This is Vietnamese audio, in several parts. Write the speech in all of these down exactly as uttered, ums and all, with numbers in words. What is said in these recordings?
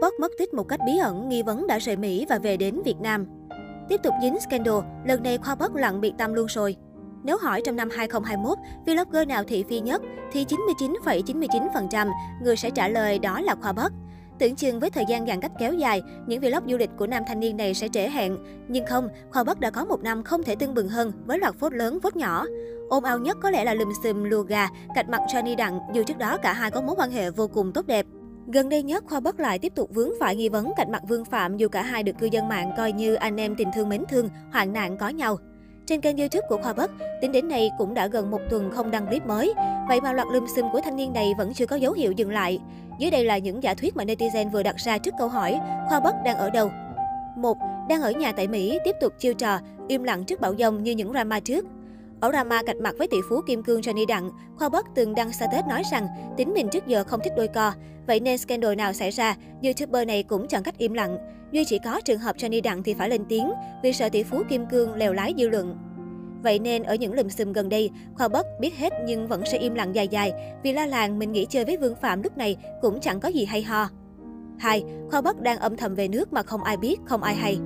Khoa Pug mất tích một cách bí ẩn, nghi vấn đã rời Mỹ và về đến Việt Nam. Tiếp tục dính scandal, lần này Khoa Pug lặn biệt tâm luôn rồi. Nếu hỏi trong năm hai không hai mốt, vlogger nào thị phi nhất, thì chín mươi chín phẩy chín mươi chín phần trăm người sẽ trả lời đó là Khoa Pug. Tưởng chừng với thời gian giãn cách kéo dài, những vlog du lịch của nam thanh niên này sẽ trễ hẹn. Nhưng không, Khoa Pug đã có một năm không thể tưng bừng hơn với loạt phốt lớn phốt nhỏ. Ôm ao nhất có lẽ là lùm xùm lùa gà, cạch mặt Johnny Đặng, dù trước đó cả hai có mối quan hệ vô cùng tốt đẹp. Gần đây nhất, Khoa Pug lại tiếp tục vướng phải nghi vấn cạch mặt Vương Phạm dù cả hai được cư dân mạng coi như anh em tình thương mến thương, hoạn nạn có nhau. Trên kênh YouTube của Khoa Pug, tính đến nay cũng đã gần một tuần không đăng clip mới. Vậy mà loạt lùm xùm của thanh niên này vẫn chưa có dấu hiệu dừng lại. Dưới đây là những giả thuyết mà netizen vừa đặt ra trước câu hỏi Khoa Pug đang ở đâu. một. Đang ở nhà tại Mỹ, tiếp tục chiêu trò, im lặng trước bão dông như những drama trước. Ở drama cạch mặt với tỷ phú kim cương Johnny Đặng, Khoa Pug từng đăng status nói rằng tính mình trước giờ không thích đôi co. Vậy nên scandal nào xảy ra, YouTuber này cũng chọn cách im lặng. Duy chỉ có trường hợp Johnny Đặng thì phải lên tiếng vì sợ tỷ phú kim cương lèo lái dư luận. Vậy nên ở những lùm xùm gần đây, Khoa Pug biết hết nhưng vẫn sẽ im lặng dài dài vì la làng mình nghỉ chơi với Vương Phạm lúc này cũng chẳng có gì hay ho. hai. Khoa Pug đang âm thầm về nước mà không ai biết, không ai hay.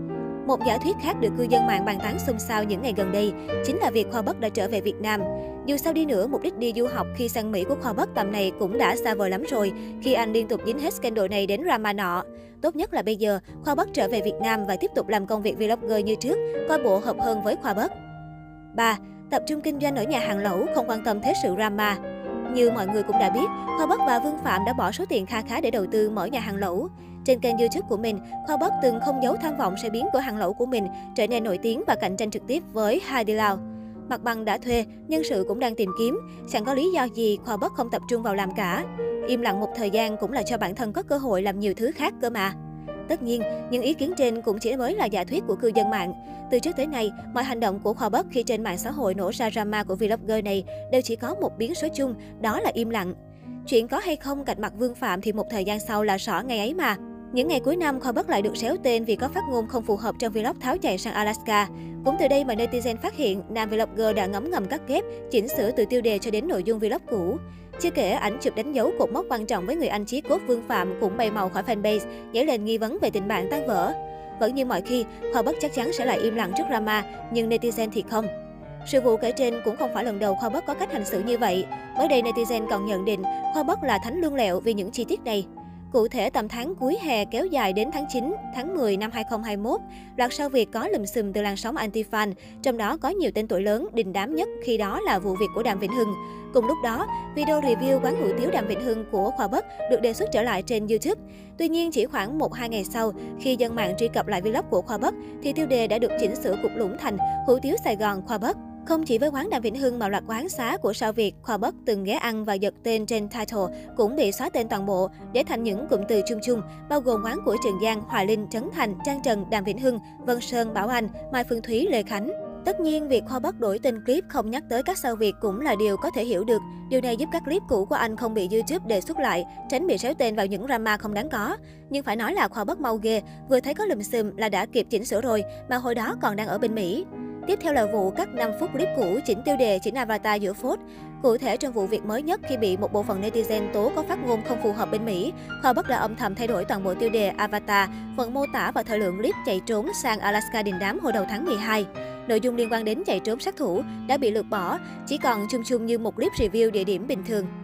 Một giả thuyết khác được cư dân mạng bàn tán xôn xao những ngày gần đây chính là việc Khoa Pug đã trở về Việt Nam. Dù sao đi nữa, mục đích đi du học khi sang Mỹ của Khoa Pug tầm này cũng đã xa vời lắm rồi khi anh liên tục dính hết scandal này đến drama nọ. Tốt nhất là bây giờ, Khoa Pug trở về Việt Nam và tiếp tục làm công việc vlogger như trước, coi bộ hợp hơn với Khoa Pug. ba. Tập trung kinh doanh ở nhà hàng lẩu, không quan tâm thế sự drama. Như mọi người cũng đã biết, Khoa Pug và Vương Phạm đã bỏ số tiền kha khá để đầu tư mở nhà hàng lẩu. Trên kênh YouTube của mình, Khoa Pug từng không giấu tham vọng sẽ biến cửa hàng lẩu của mình trở nên nổi tiếng và cạnh tranh trực tiếp với Haidilao. Mặt bằng đã thuê, nhân sự cũng đang tìm kiếm, chẳng có lý do gì Khoa Pug không tập trung vào làm cả. Im lặng một thời gian cũng là cho bản thân có cơ hội làm nhiều thứ khác cơ mà. Tất nhiên, những ý kiến trên cũng chỉ mới là giả thuyết của cư dân mạng. Từ trước tới nay, mọi hành động của Khoa Pug khi trên mạng xã hội nổ ra drama của vlogger này đều chỉ có một biến số chung, đó là im lặng. Chuyện có hay không cạch mặt Vương Phạm thì một thời gian sau là rõ ngày ấy mà. Những ngày cuối năm, Khoa Pug lại được xéo tên vì có phát ngôn không phù hợp trong vlog tháo chạy sang Alaska. Cũng từ đây mà netizen phát hiện nam vlogger đã ngấm ngầm cắt ghép, chỉnh sửa từ tiêu đề cho đến nội dung vlog cũ. Chưa kể, ảnh chụp đánh dấu cột mốc quan trọng với người anh chí cốt Vương Phạm cũng bay màu khỏi fanbase, dấy lên nghi vấn về tình bạn tan vỡ. Vẫn như mọi khi, Khoa Pug chắc chắn sẽ lại im lặng trước drama, nhưng netizen thì không. Sự vụ kể trên cũng không phải lần đầu Khoa Pug có cách hành xử như vậy. Mới đây, netizen còn nhận định Khoa Pug là thánh lương lẹo vì những chi tiết này. Cụ thể, tầm tháng cuối hè kéo dài đến tháng chín, tháng mười năm hai không hai mốt, loạt sau việc có lùm xùm từ làn sóng anti-fan, trong đó có nhiều tên tuổi lớn, đình đám nhất khi đó là vụ việc của Đàm Vĩnh Hưng. Cùng lúc đó, video review quán hủ tiếu Đàm Vĩnh Hưng của Khoa Pug được đề xuất trở lại trên YouTube. Tuy nhiên, chỉ khoảng một hai ngày sau, khi dân mạng truy cập lại vlog của Khoa Pug, thì tiêu đề đã được chỉnh sửa cục lũng thành hủ tiếu Sài Gòn Khoa Pug. Không chỉ với quán Đàm Vĩnh Hưng mà loạt quán xá của sao Việt, Khoa Pug từng ghé ăn và giật tên trên title cũng bị xóa tên toàn bộ để thành những cụm từ chung chung, bao gồm quán của Trường Giang, Hòa Linh, Trấn Thành, Trang Trần, Đàm Vĩnh Hưng, Văn Sơn, Bảo Anh, Mai Phương Thúy, Lê Khánh. Tất nhiên, việc Khoa Pug đổi tên clip không nhắc tới các sao Việt cũng là điều có thể hiểu được. Điều này giúp các clip cũ của anh không bị YouTube đề xuất lại, tránh bị xéo tên vào những drama không đáng có. Nhưng phải nói là Khoa Pug mau ghê, vừa thấy có lùm xùm là đã kịp chỉnh sửa rồi, mà hồi đó còn đang ở bên Mỹ. Tiếp theo là vụ cắt năm phút clip cũ, chỉnh tiêu đề, chỉnh avatar giữa phốt. Cụ thể, trong vụ việc mới nhất khi bị một bộ phận netizen tố có phát ngôn không phù hợp bên Mỹ, Khoa Pug đã âm thầm thay đổi toàn bộ tiêu đề, avatar, phần mô tả và thời lượng clip chạy trốn sang Alaska đình đám hồi đầu tháng mười hai. Nội dung liên quan đến chạy trốn sát thủ đã bị lược bỏ, chỉ còn chung chung như một clip review địa điểm bình thường.